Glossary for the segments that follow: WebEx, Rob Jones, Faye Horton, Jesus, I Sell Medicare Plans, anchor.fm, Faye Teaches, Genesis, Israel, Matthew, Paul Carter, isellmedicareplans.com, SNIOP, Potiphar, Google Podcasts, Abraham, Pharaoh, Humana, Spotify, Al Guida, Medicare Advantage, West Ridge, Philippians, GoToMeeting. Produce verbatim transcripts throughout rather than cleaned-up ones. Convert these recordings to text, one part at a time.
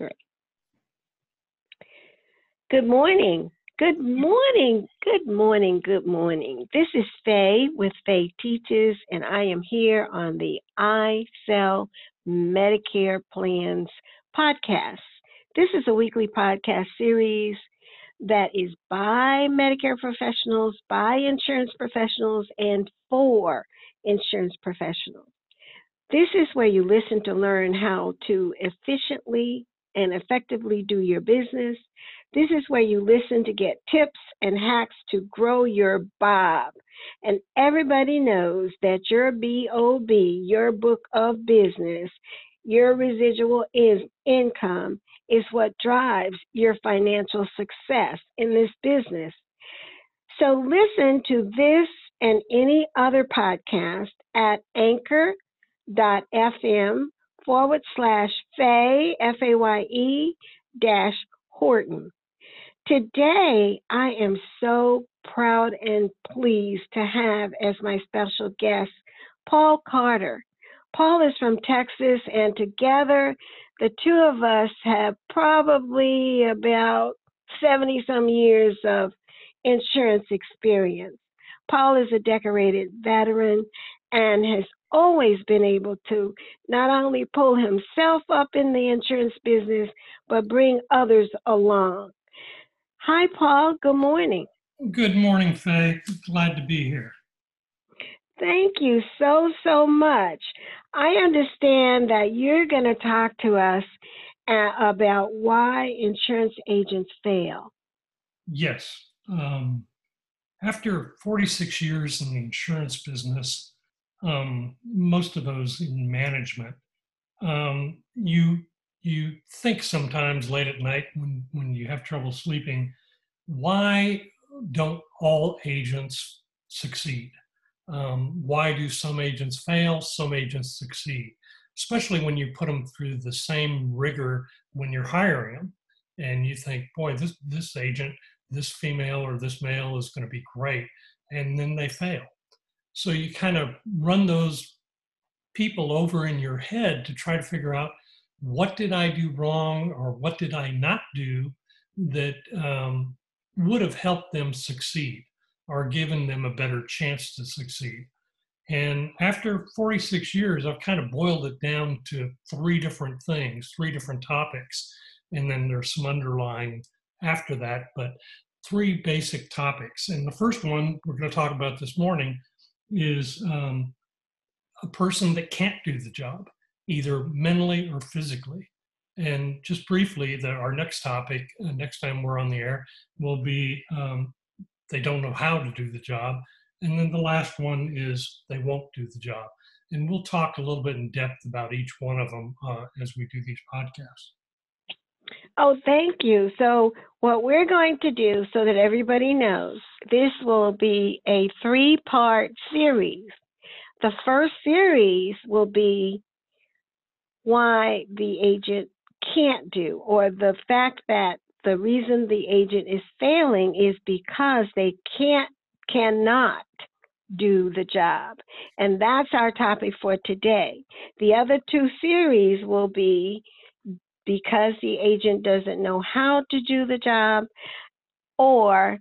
three. Good morning. Good morning. Good morning. Good morning. This is Faye with Faye Teaches, and I am here on the I Sell Medicare Plans podcast. This is a weekly podcast series that is by Medicare professionals, by insurance professionals, and for insurance professionals. This is where you listen to learn how to efficiently and effectively do your business. This is where you listen to get tips and hacks to grow your B O B. And everybody knows that your B O B, your book of business, your residual is income is what drives your financial success in this business. So listen to this and any other podcast at anchor.fm forward slash Faye, F A Y E, dash Horton. Today, I am so proud and pleased to have as my special guest, Paul Carter. Paul is from Texas, and together, the two of us have probably about seventy-some years of insurance experience. Paul is a decorated veteran and has always been able to not only pull himself up in the insurance business, but bring others along. Hi, Paul. Good morning. Good morning, Faye. Glad to be here. Thank you so, so much. I understand that you're going to talk to us about why insurance agents fail. Yes. Um, after forty-six years in the insurance business, um, most of those in management, um, you you think sometimes late at night when, when you have trouble sleeping, why don't all agents succeed? Um, why do some agents fail, some agents succeed, especially when you put them through the same rigor when you're hiring them and you think, boy, this, this agent, this female or this male is going to be great, and then they fail. So you kind of run those people over in your head to try to figure out what did I do wrong or what did I not do that um, would have helped them succeed, are giving them a better chance to succeed. And after forty-six years, I've kind of boiled it down to three different things, three different topics. And then there's some underlying after that, but three basic topics. And the first one we're going to talk about this morning is um, a person that can't do the job, either mentally or physically. And just briefly, the, our next topic, uh, next time we're on the air, will be um, they don't know how to do the job. And then the last one is they won't do the job. And we'll talk a little bit in depth about each one of them uh, as we do these podcasts. Oh, thank you. So what we're going to do so that everybody knows, this will be a three-part series. The first series will be why the agent can't do, or the fact that the reason the agent is failing is because they can't, cannot do the job. And that's our topic for today. The other two series will be because the agent doesn't know how to do the job, or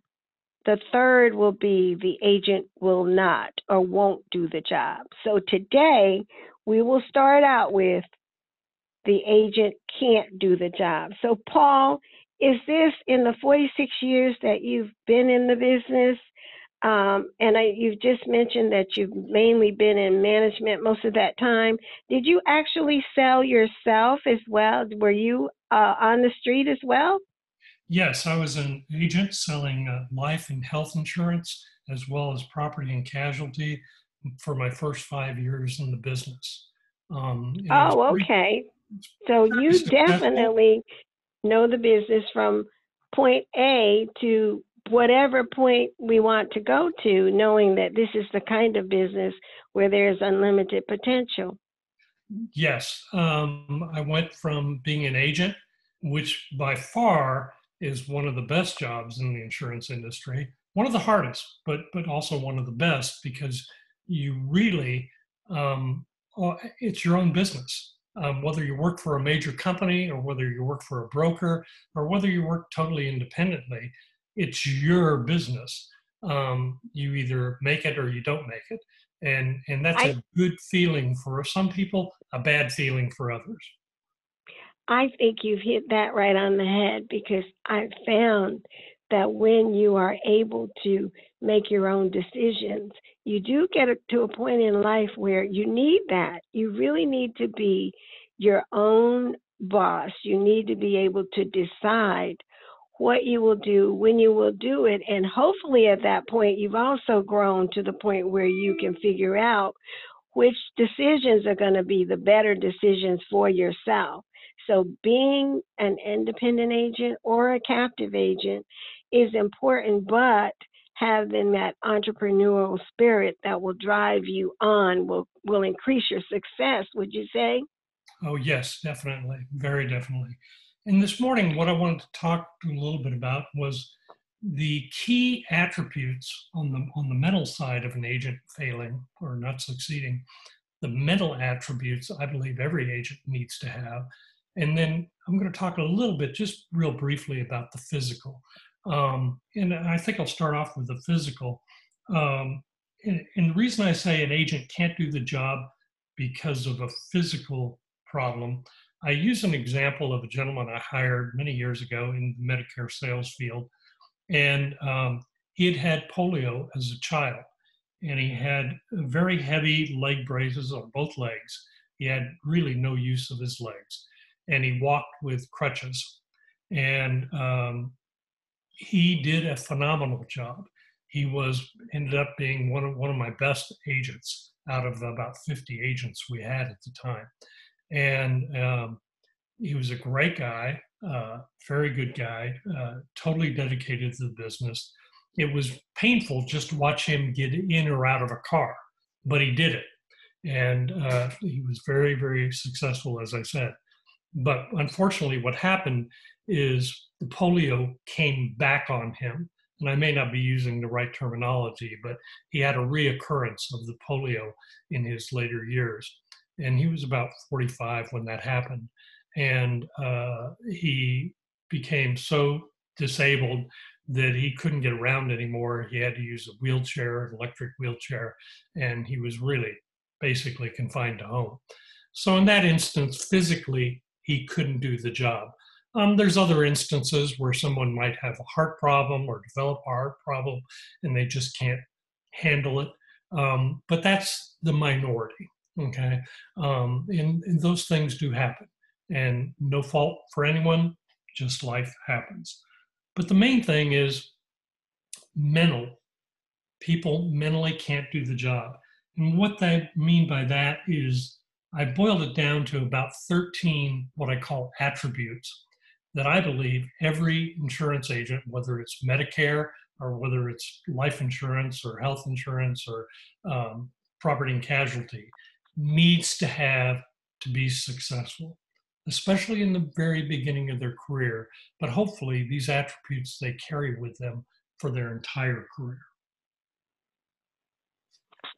the third will be the agent will not or won't do the job. So today we will start out with the agent can't do the job. So Paul, is this in the forty-six years that you've been in the business? Um, and I, you've just mentioned that you've mainly been in management most of that time. Did you actually sell yourself as well? Were you uh, on the street as well? Yes, I was an agent selling uh, life and health insurance as well as property and casualty for my first five years in the business. Um, oh, okay. So you definitely know the business from point A to whatever point we want to go to, knowing that this is the kind of business where there's unlimited potential. Yes. Um, I went from being an agent, which by far is one of the best jobs in the insurance industry, one of the hardest, but but also one of the best, because you really, um, it's your own business. um, whether you work for a major company or whether you work for a broker or whether you work totally independently, it's your business. Um, you either make it or you don't make it. And, and that's I, a good feeling for some people, a bad feeling for others. I think you've hit that right on the head, because I've found that when you are able to make your own decisions, you do get to a point in life where you need that. You really need to be your own boss. You need to be able to decide what you will do, when you will do it. And hopefully at that point, you've also grown to the point where you can figure out which decisions are going to be the better decisions for yourself. So being an independent agent or a captive agent is important, but having that entrepreneurial spirit that will drive you on will, will increase your success, would you say? Oh, yes, definitely. Very definitely. And this morning, what I wanted to talk a little bit about was the key attributes on the, on the mental side of an agent failing or not succeeding, the mental attributes I believe every agent needs to have. And then I'm going to talk a little bit, just real briefly, about the physical. Um, and I think I'll start off with the physical. Um, and, and the reason I say an agent can't do the job because of a physical problem, I use an example of a gentleman I hired many years ago in the Medicare sales field. And um, he had had polio as a child. And he had very heavy leg braces on both legs. He had really no use of his legs. And he walked with crutches. And um, he did a phenomenal job. He was ended up being one of, one of my best agents out of about fifty agents we had at the time. And um, he was a great guy, uh, very good guy, uh, totally dedicated to the business. It was painful just to watch him get in or out of a car, but he did it. And uh, he was very, very successful, as I said. But unfortunately, what happened is the polio came back on him. And I may not be using the right terminology, but he had a reoccurrence of the polio in his later years. And he was about forty-five when that happened. And uh, he became so disabled that he couldn't get around anymore. He had to use a wheelchair, an electric wheelchair, and he was really basically confined to home. So in that instance, physically, he couldn't do the job. Um, there's other instances where someone might have a heart problem or develop a heart problem, and they just can't handle it. Um, but that's the minority. Okay, um, and, and those things do happen, and no fault for anyone, just life happens. But the main thing is mental. People mentally can't do the job. And what I mean by that is I boiled it down to about thirteen what I call attributes that I believe every insurance agent, whether it's Medicare or whether it's life insurance or health insurance or um, property and casualty, needs to have to be successful, especially in the very beginning of their career. But hopefully these attributes they carry with them for their entire career.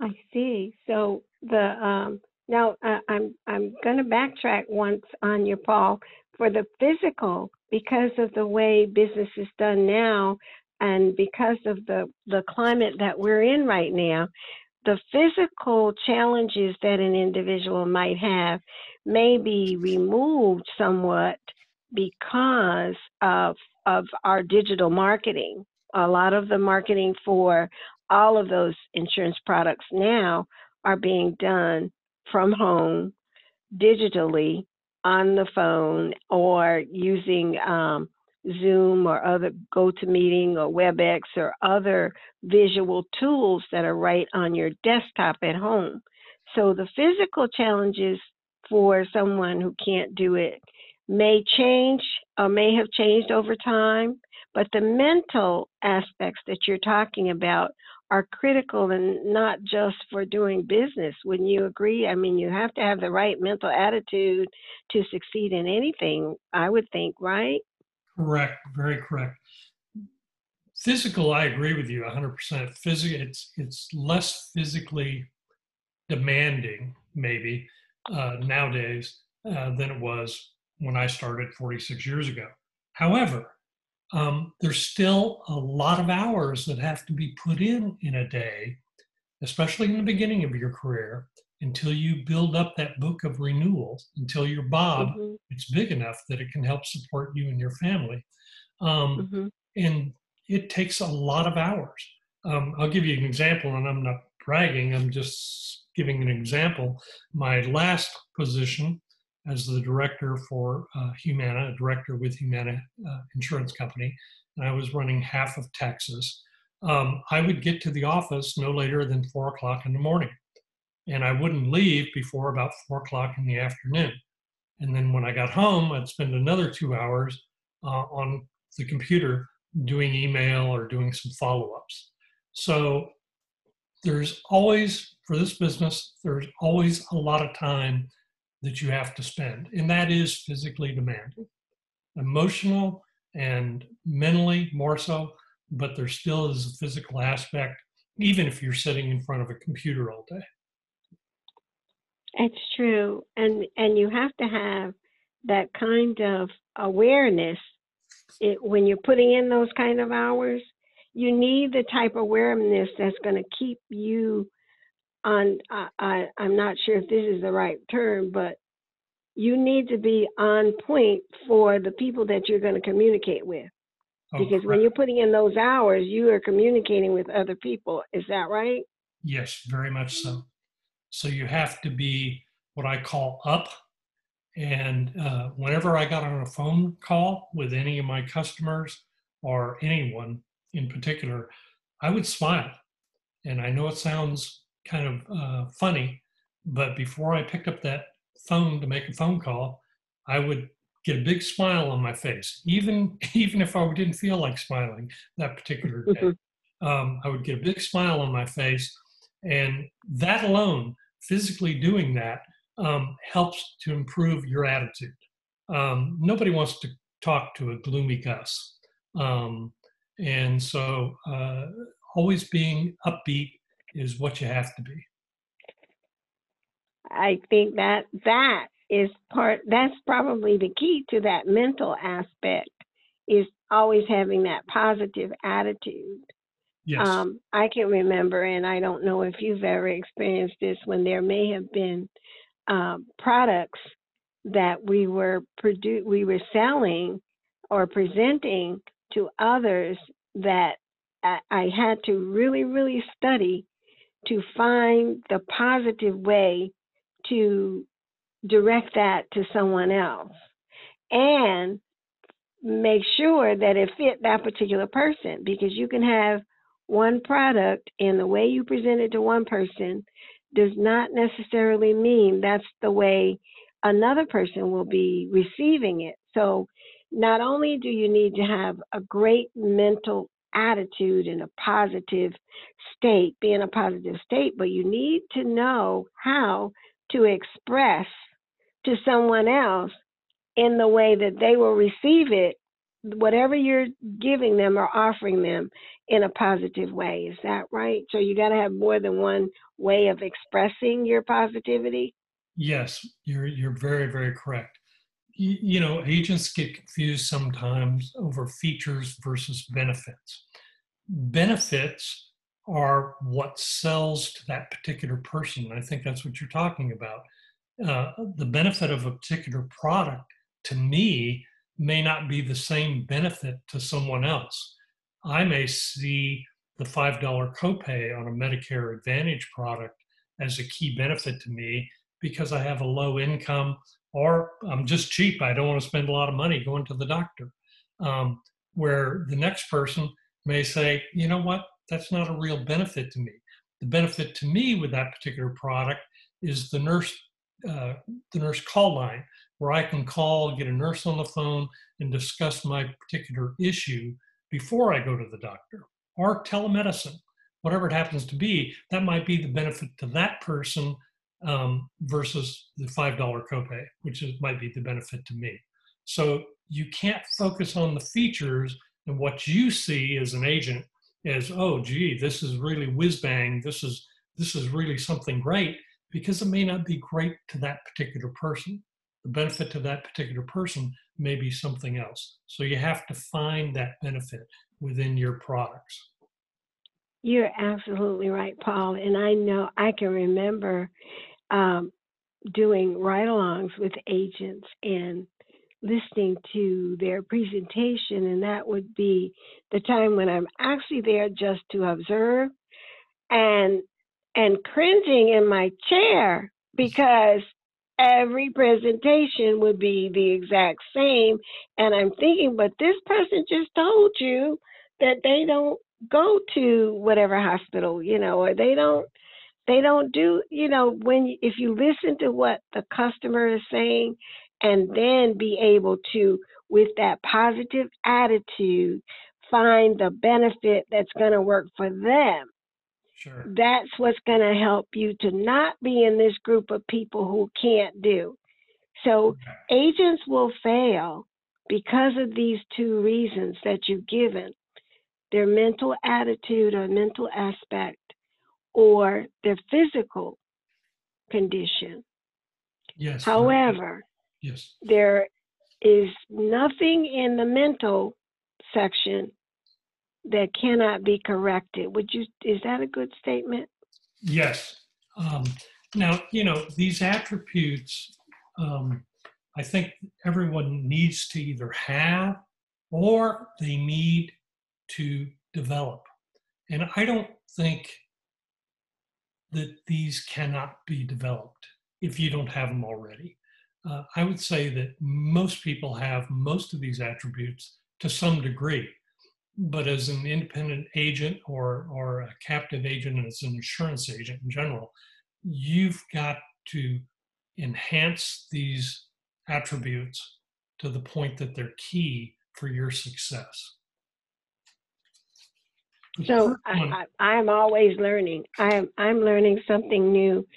I see. So the um, now uh, I'm I'm going to backtrack once on your Paul for the physical, because of the way business is done now, and because of the the climate that we're in right now. The physical challenges that an individual might have may be removed somewhat because of, of our digital marketing. A lot of the marketing for all of those insurance products now are being done from home, digitally, on the phone, or using um, Zoom or other GoToMeeting or WebEx or other visual tools that are right on your desktop at home. So the physical challenges for someone who can't do it may change or may have changed over time, but the mental aspects that you're talking about are critical, and not just for doing business. Wouldn't you agree? I mean, you have to have the right mental attitude to succeed in anything, I would think, right? Correct. Very correct. Physical, I agree with you one hundred percent. Physical, it's it's less physically demanding, maybe, uh, nowadays uh, than it was when I started forty-six years ago. However, um, there's still a lot of hours that have to be put in in a day, especially in the beginning of your career, until you build up that book of renewals, until your Bob mm-hmm. it's big enough that it can help support you and your family. Um, mm-hmm. And it takes a lot of hours. Um, I'll give you an example, and I'm not bragging, I'm just giving an example. My last position as the director for uh, Humana, a director with Humana uh, Insurance Company, and I was running half of Texas, um, I would get to the office no later than four o'clock in the morning. And I wouldn't leave before about four o'clock in the afternoon. And then when I got home, I'd spend another two hours uh, on the computer doing email or doing some follow-ups. So there's always, for this business, there's always a lot of time that you have to spend. And that is physically demanding, emotional and mentally more so, but there still is a physical aspect, even if you're sitting in front of a computer all day. It's true. And and you have to have that kind of awareness it, when you're putting in those kind of hours. You need the type of awareness that's going to keep you on, I, I, I'm not sure if this is the right term, but you need to be on point for the people that you're going to communicate with. Oh, because correct. When you're putting in those hours, you are communicating with other people. Is that right? Yes, very much so. So you have to be what I call up. And uh, whenever I got on a phone call with any of my customers or anyone in particular, I would smile. And I know it sounds kind of uh, funny, but before I picked up that phone to make a phone call, I would get a big smile on my face. Even, even if I didn't feel like smiling that particular day, um, I would get a big smile on my face. And that alone, physically doing that, um, helps to improve your attitude. Um, nobody wants to talk to a gloomy Gus. Um, and so uh, always being upbeat is what you have to be. I think that that is part, that's probably the key to that mental aspect, is always having that positive attitude. Yes. Um, I can remember, and I don't know if you've ever experienced this, when there may have been um, products that we were produ- we were selling or presenting to others that I, I had to really, really study to find the positive way to direct that to someone else and make sure that it fit that particular person, because you can have one product, and the way you present it to one person does not necessarily mean that's the way another person will be receiving it. So not only do you need to have a great mental attitude and a positive state, be in a positive state, but you need to know how to express to someone else in the way that they will receive it, whatever you're giving them or offering them, in a positive way. Is that right? So you got to have more than one way of expressing your positivity. Yes, you're you're very, very correct. You, you know, agents get confused sometimes over features versus benefits. Benefits are what sells to that particular person. I think that's what you're talking about. Uh, the benefit of a particular product, to me, may not be the same benefit to someone else. I may see the five dollar copay on a Medicare Advantage product as a key benefit to me because I have a low income, or I'm just cheap. I don't want to spend a lot of money going to the doctor. Um, where the next person may say, you know what, that's not a real benefit to me. The benefit to me with that particular product is the nurse, uh, the nurse call line, where I can call, get a nurse on the phone, and discuss my particular issue before I go to the doctor, or telemedicine, whatever it happens to be. That might be the benefit to that person um, versus the five dollar copay, which is, might be the benefit to me. So you can't focus on the features and what you see as an agent as, oh, gee, this is really whiz-bang, this is, this is really something great, because it may not be great to that particular person. The benefit to that particular person may be something else. So you have to find that benefit within your products. You're absolutely right, Paul. And I know I can remember um, doing ride-alongs with agents and listening to their presentation, and that would be the time when I'm actually there just to observe and and cringing in my chair because every presentation would be the exact same. And I'm thinking, but this person just told you that they don't go to whatever hospital, you know, or they don't, they don't do, you know, when, if you listen to what the customer is saying and then be able to, with that positive attitude, find the benefit that's going to work for them. Sure. That's what's going to help you to not be in this group of people who can't do. So okay. Agents will fail because of these two reasons that you've given: their mental attitude or mental aspect, or their physical condition. Yes. However, yes. There is nothing in the mental section that cannot be corrected. Would you, is that a good statement? Yes. Um, now, you know, these attributes, um, I think everyone needs to either have or they need to develop. And I don't think that these cannot be developed if you don't have them already. Uh, I would say that most people have most of these attributes to some degree. But as an independent agent or, or a captive agent, and as an insurance agent in general, you've got to enhance these attributes to the point that they're key for your success. The so I, I, I'm always learning. I'm, I'm learning something new.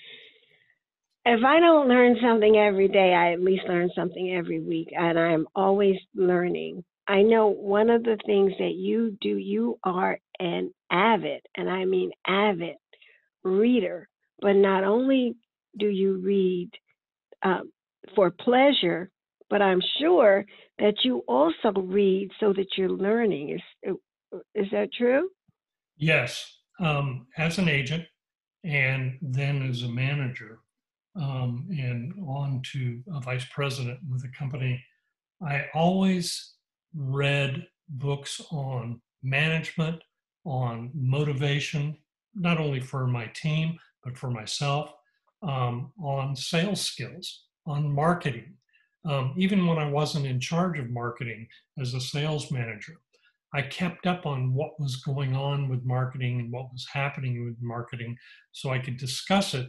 If I don't learn something every day, I at least learn something every week, and I'm always learning. I know one of the things that you do, you are an avid, and I mean avid, reader. But not only do you read um, for pleasure, but I'm sure that you also read so that you're learning. Is, is that true? Yes. Um, as an agent, and then as a manager, um, and on to a vice president with a company, I always read books on management, on motivation, not only for my team, but for myself, um, on sales skills, on marketing. Um, even when I wasn't in charge of marketing as a sales manager, I kept up on what was going on with marketing and what was happening with marketing so I could discuss it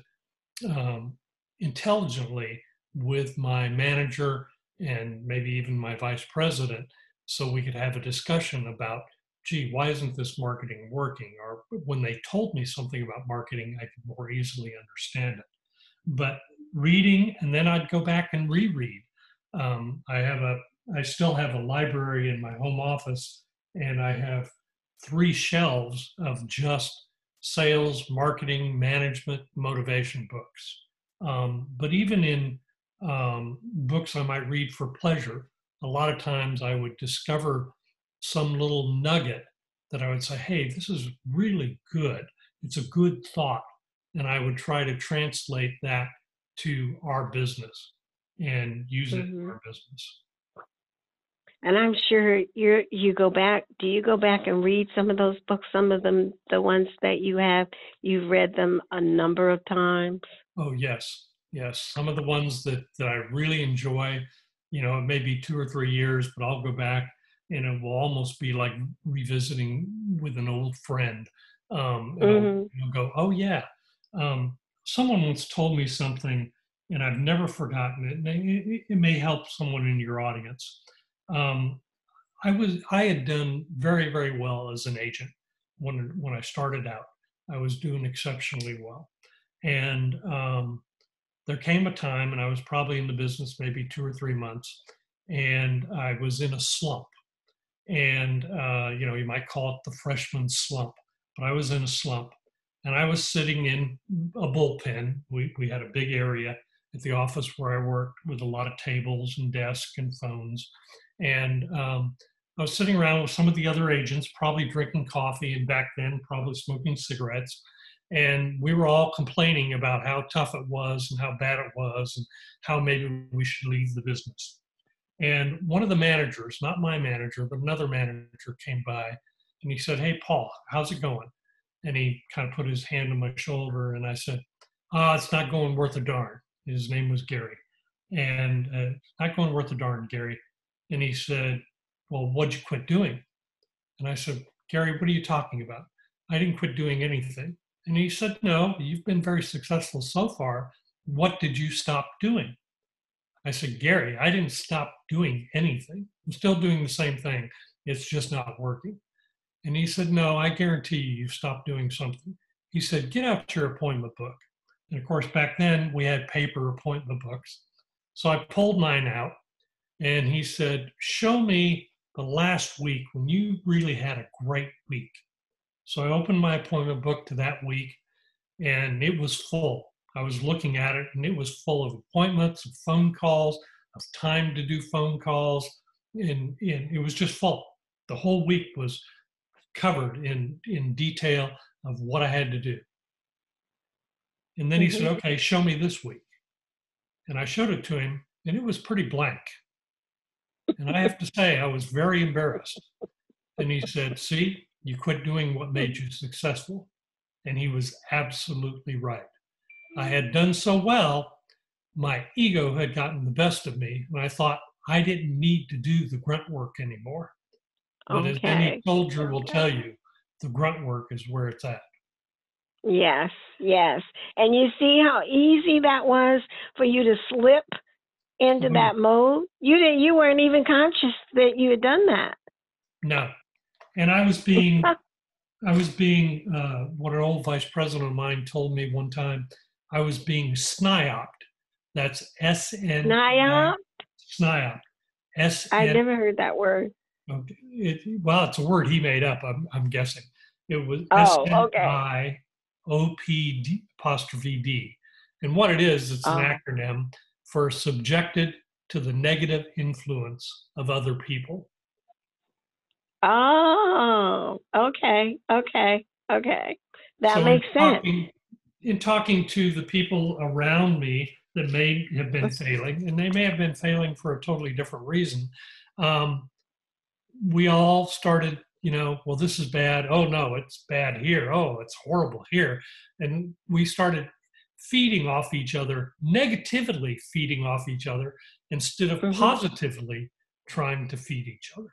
um, intelligently with my manager and maybe even my vice president. So we could have a discussion about, gee, why isn't this marketing working? Or when they told me something about marketing, I could more easily understand it. But reading, and then I'd go back and reread. Um, I have a, I still have a library in my home office, and I have three shelves of just sales, marketing, management, motivation books. Um, but even in um, books I might read for pleasure, a lot of times I would discover some little nugget that I would say, hey, this is really good. It's a good thought. And I would try to translate that to our business and use mm-hmm. it in our business. And I'm sure you you go back. Do you go back and read some of those books? Some of them, the ones that you have, you've read them a number of times. Oh, yes. Yes. Some of the ones that, that I really enjoy, you know, it may be two or three years, but I'll go back and it will almost be like revisiting with an old friend. Um, and mm-hmm. I'll, I'll go, oh yeah. Um, someone once told me something and I've never forgotten it. And it, it may help someone in your audience. Um, I was, I had done very, very well as an agent. When, when I started out, I was doing exceptionally well. And, um, there came a time, and I was probably in the business maybe two or three months, and I was in a slump. And, uh, you know, you might call it the freshman slump, but I was in a slump. And I was sitting in a bullpen. We, we had a big area, at the office where I worked with a lot of tables and desks and phones. And um, I was sitting around with some of the other agents, probably drinking coffee, and back then probably smoking cigarettes. And we were all complaining about how tough it was and how bad it was and how maybe we should leave the business. And one of the managers, not my manager, but another manager came by and he said, "Hey, Paul, how's it going?" And he kind of put his hand on my shoulder and I said, ah, oh, it's not going worth a darn. His name was Gary. And uh, not going worth a darn, Gary. And he said, "Well, what'd you quit doing?" And I said, "Gary, what are you talking about? I didn't quit doing anything." And he said, "No, you've been very successful so far. What did you stop doing?" I said, "Gary, I didn't stop doing anything. I'm still doing the same thing. It's just not working." And he said, "No, I guarantee you, you've stopped doing something." He said, "Get out your appointment book." And of course, back then we had paper appointment books. So I pulled mine out and he said, "Show me the last week when you really had a great week." So I opened my appointment book to that week and it was full. I was looking at it and it was full of appointments, of phone calls, of time to do phone calls. And, and it was just full. The whole week was covered in, in detail of what I had to do. And then he said, "Okay, show me this week." And I showed it to him and it was pretty blank. And I have to say, I was very embarrassed. And he said, "See? You quit doing what made you successful." And he was absolutely right. I had done so well, my ego had gotten the best of me. And I thought I didn't need to do the grunt work anymore. Okay. But as any soldier will tell you, the grunt work is where it's at. Yes, yes. And you see how easy that was for you to slip into mm-hmm. that mode? You didn't, you weren't even conscious that you had done that. No. And I was being, I was being, uh, what an old vice president of mine told me one time, I was being SNIOPed. That's S N I O P. SNIOPed? SNIOPed. S N I O P. I've never heard that word. Okay. It, well, it's a word he made up, I'm, I'm guessing. It was oh, S N I O P D, apostrophe D. And what it is, it's oh. an acronym for subjected to the negative influence of other people. Oh, okay, okay, okay. That so makes in talking, sense. In talking to the people around me that may have been failing, and they may have been failing for a totally different reason, um, we all started, you know, well, this is bad. Oh, no, it's bad here. Oh, it's horrible here. And we started feeding off each other, negatively feeding off each other, instead of mm-hmm. positively trying to feed each other.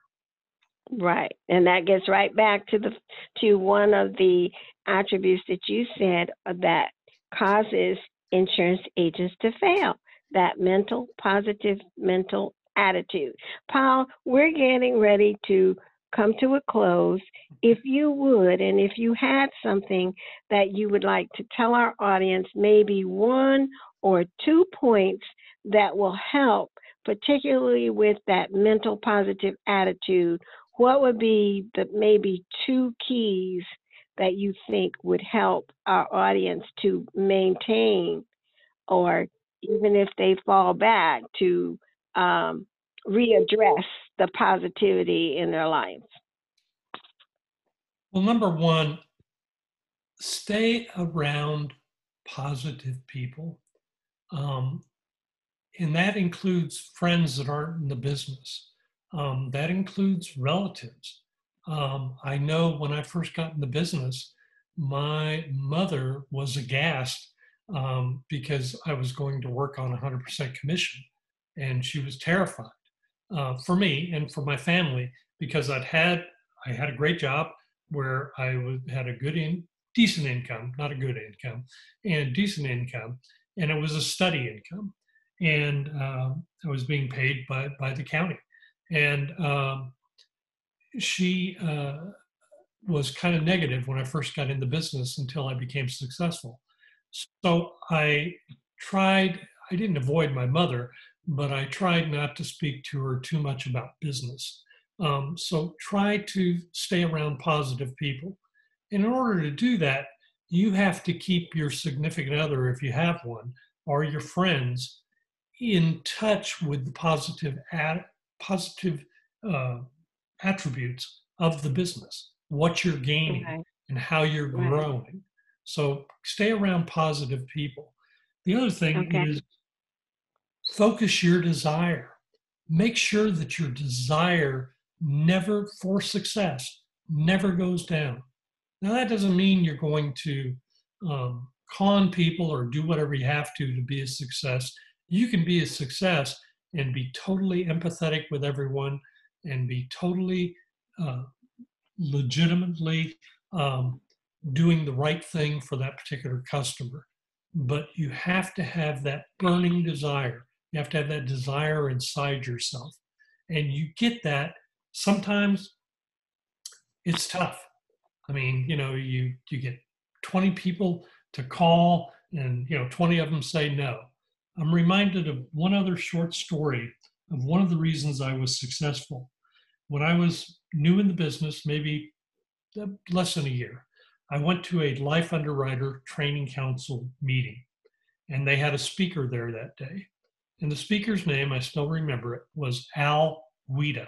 Right. And that gets right back to the to one of the attributes that you said that causes insurance agents to fail, that mental, positive mental attitude. Paul, we're getting ready to come to a close. If you would, and if you had something that you would like to tell our audience, maybe one or two points that will help, particularly with that mental, positive attitude, what would be the maybe two keys that you think would help our audience to maintain, or even if they fall back, to um, readdress the positivity in their lives? Well, number one, stay around positive people. Um, and that includes friends that aren't in the business. Um, that includes relatives. Um, I know when I first got in the business, my mother was aghast um, because I was going to work on one hundred percent commission. And she was terrified uh, for me and for my family, because I'd had, I had a great job where I was, had a good, in, decent income, not a good income, and decent income. And it was a study income. And uh, I was being paid by, by the county. And um, she uh, was kind of negative when I first got in the business until I became successful. So I tried, I didn't avoid my mother, but I tried not to speak to her too much about business. Um, so try to stay around positive people. And in order to do that, you have to keep your significant other, if you have one, or your friends in touch with the positive, ad, positive uh, attributes of the business, what you're gaining okay. and how you're growing. Right. So stay around positive people. The other thing okay. is focus your desire. Make sure that your desire never for success never goes down. Now, that doesn't mean you're going to um, con people or do whatever you have to to be a success. You can be a success and be totally empathetic with everyone and be totally uh, legitimately um, doing the right thing for that particular customer. But you have to have that burning desire. You have to have that desire inside yourself. And you get that. Sometimes it's tough. I mean, you know, you, you get twenty people to call and, you know, twenty of them say no. I'm reminded of one other short story of one of the reasons I was successful. When I was new in the business, maybe less than a year, I went to a life underwriter training council meeting, and they had a speaker there that day. And the speaker's name, I still remember it, was Al Guida.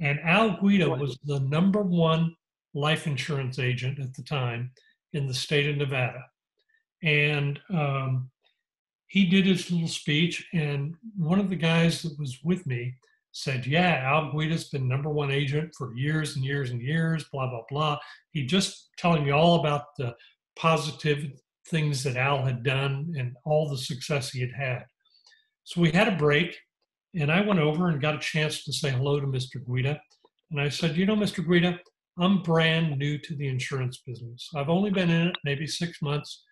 And Al Guida was the number one life insurance agent at the time in the state of Nevada. And um, he did his little speech, and one of the guys that was with me said, yeah, Al Guida's been number one agent for years and years and years, blah, blah, blah. He just telling me all about the positive things that Al had done and all the success he had had. So we had a break, and I went over and got a chance to say hello to Mister Guida. And I said, you know, Mister Guida, I'm brand new to the insurance business. I've only been in it maybe six months,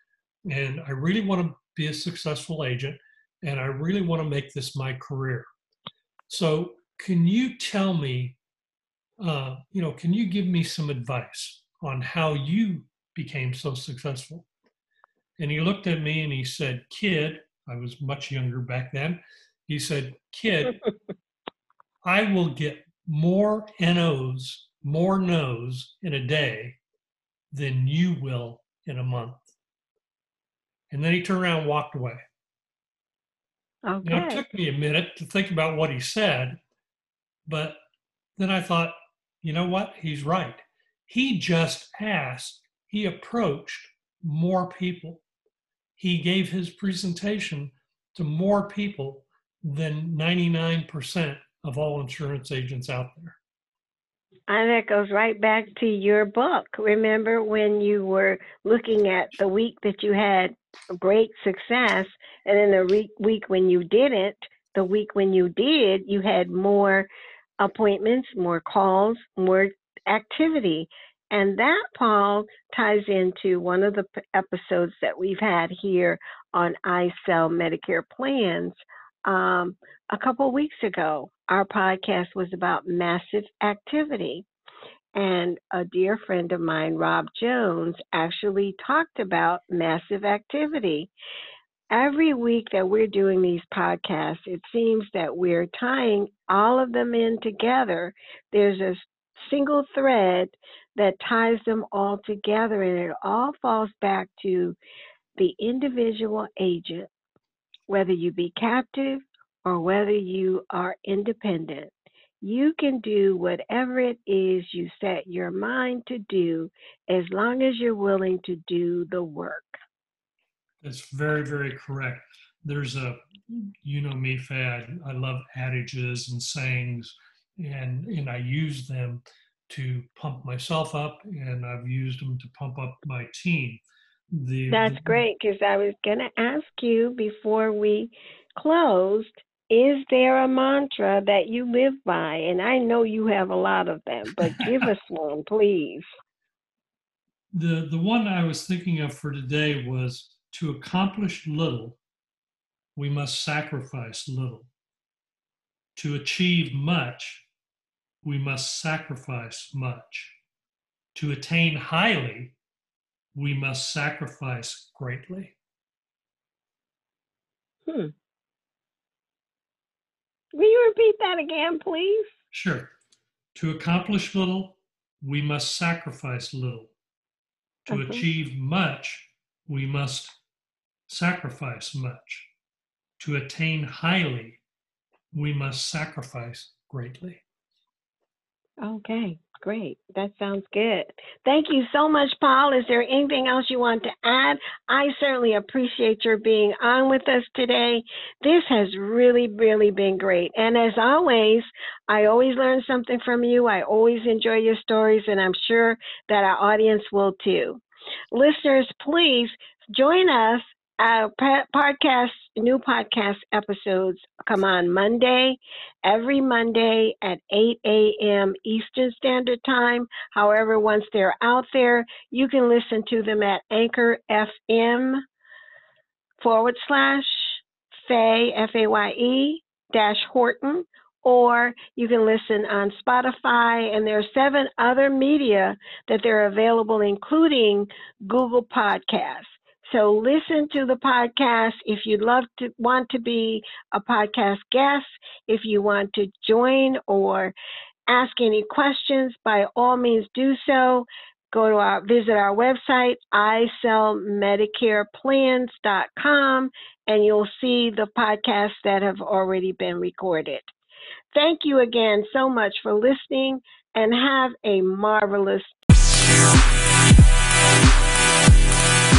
and I really want to be a successful agent, and I really want to make this my career. So can you tell me, uh, you know, can you give me some advice on how you became so successful? And he looked at me and he said, kid, I was much younger back then. He said, kid, I will get more N Os, more no's in a day than you will in a month. And then he turned around and walked away. Okay. Now, it took me a minute to think about what he said, but then I thought, you know what? He's right. He just asked, he approached more people. He gave his presentation to more people than ninety-nine percent of all insurance agents out there. And that goes right back to your book. Remember when you were looking at the week that you had great success, and then the week when you didn't, the week when you did, you had more appointments, more calls, more activity. And that, Paul, ties into one of the episodes that we've had here on I Sell Medicare Plans um, a couple of weeks ago. Our podcast was about massive activity. And a dear friend of mine, Rob Jones, actually talked about massive activity. Every week that we're doing these podcasts, it seems that we're tying all of them in together. There's a single thread that ties them all together, and it all falls back to the individual agent, whether you be captive or whether you are independent. You can do whatever it is you set your mind to do, as long as you're willing to do the work. That's very, very correct. There's a, you know me, Faye, I, I love adages and sayings, and, and I use them to pump myself up, and I've used them to pump up my team. The, That's the, great, because I was going to ask you before we closed, is there a mantra that you live by? And I know you have a lot of them, but give us one, please. The, the one I was thinking of for today was, to accomplish little, we must sacrifice little. To achieve much, we must sacrifice much. To attain highly, we must sacrifice greatly. Hmm. Will you repeat that again, please? Sure. To accomplish little, we must sacrifice little. To uh-huh. achieve much, we must sacrifice much. To attain highly, we must sacrifice greatly. Okay, great. That sounds good. Thank you so much, Paul. Is there anything else you want to add? I certainly appreciate your being on with us today. This has really, really been great. And as always, I always learn something from you. I always enjoy your stories, and I'm sure that our audience will too. Listeners, please join us. Our podcast, new podcast episodes come on Monday, every Monday at eight a.m. Eastern Standard Time. However, once they're out there, you can listen to them at anchor.fm forward slash Faye, F A Y E, dash Horton. Or you can listen on Spotify, and there are seven other media that they're available, including Google Podcasts. So listen to the podcast. If you'd love to want to be a podcast guest, if you want to join or ask any questions, by all means do so. Go to our visit our website, I sell medicare plans dot com, and you'll see the podcasts that have already been recorded. Thank you again so much for listening, and have a marvelous day.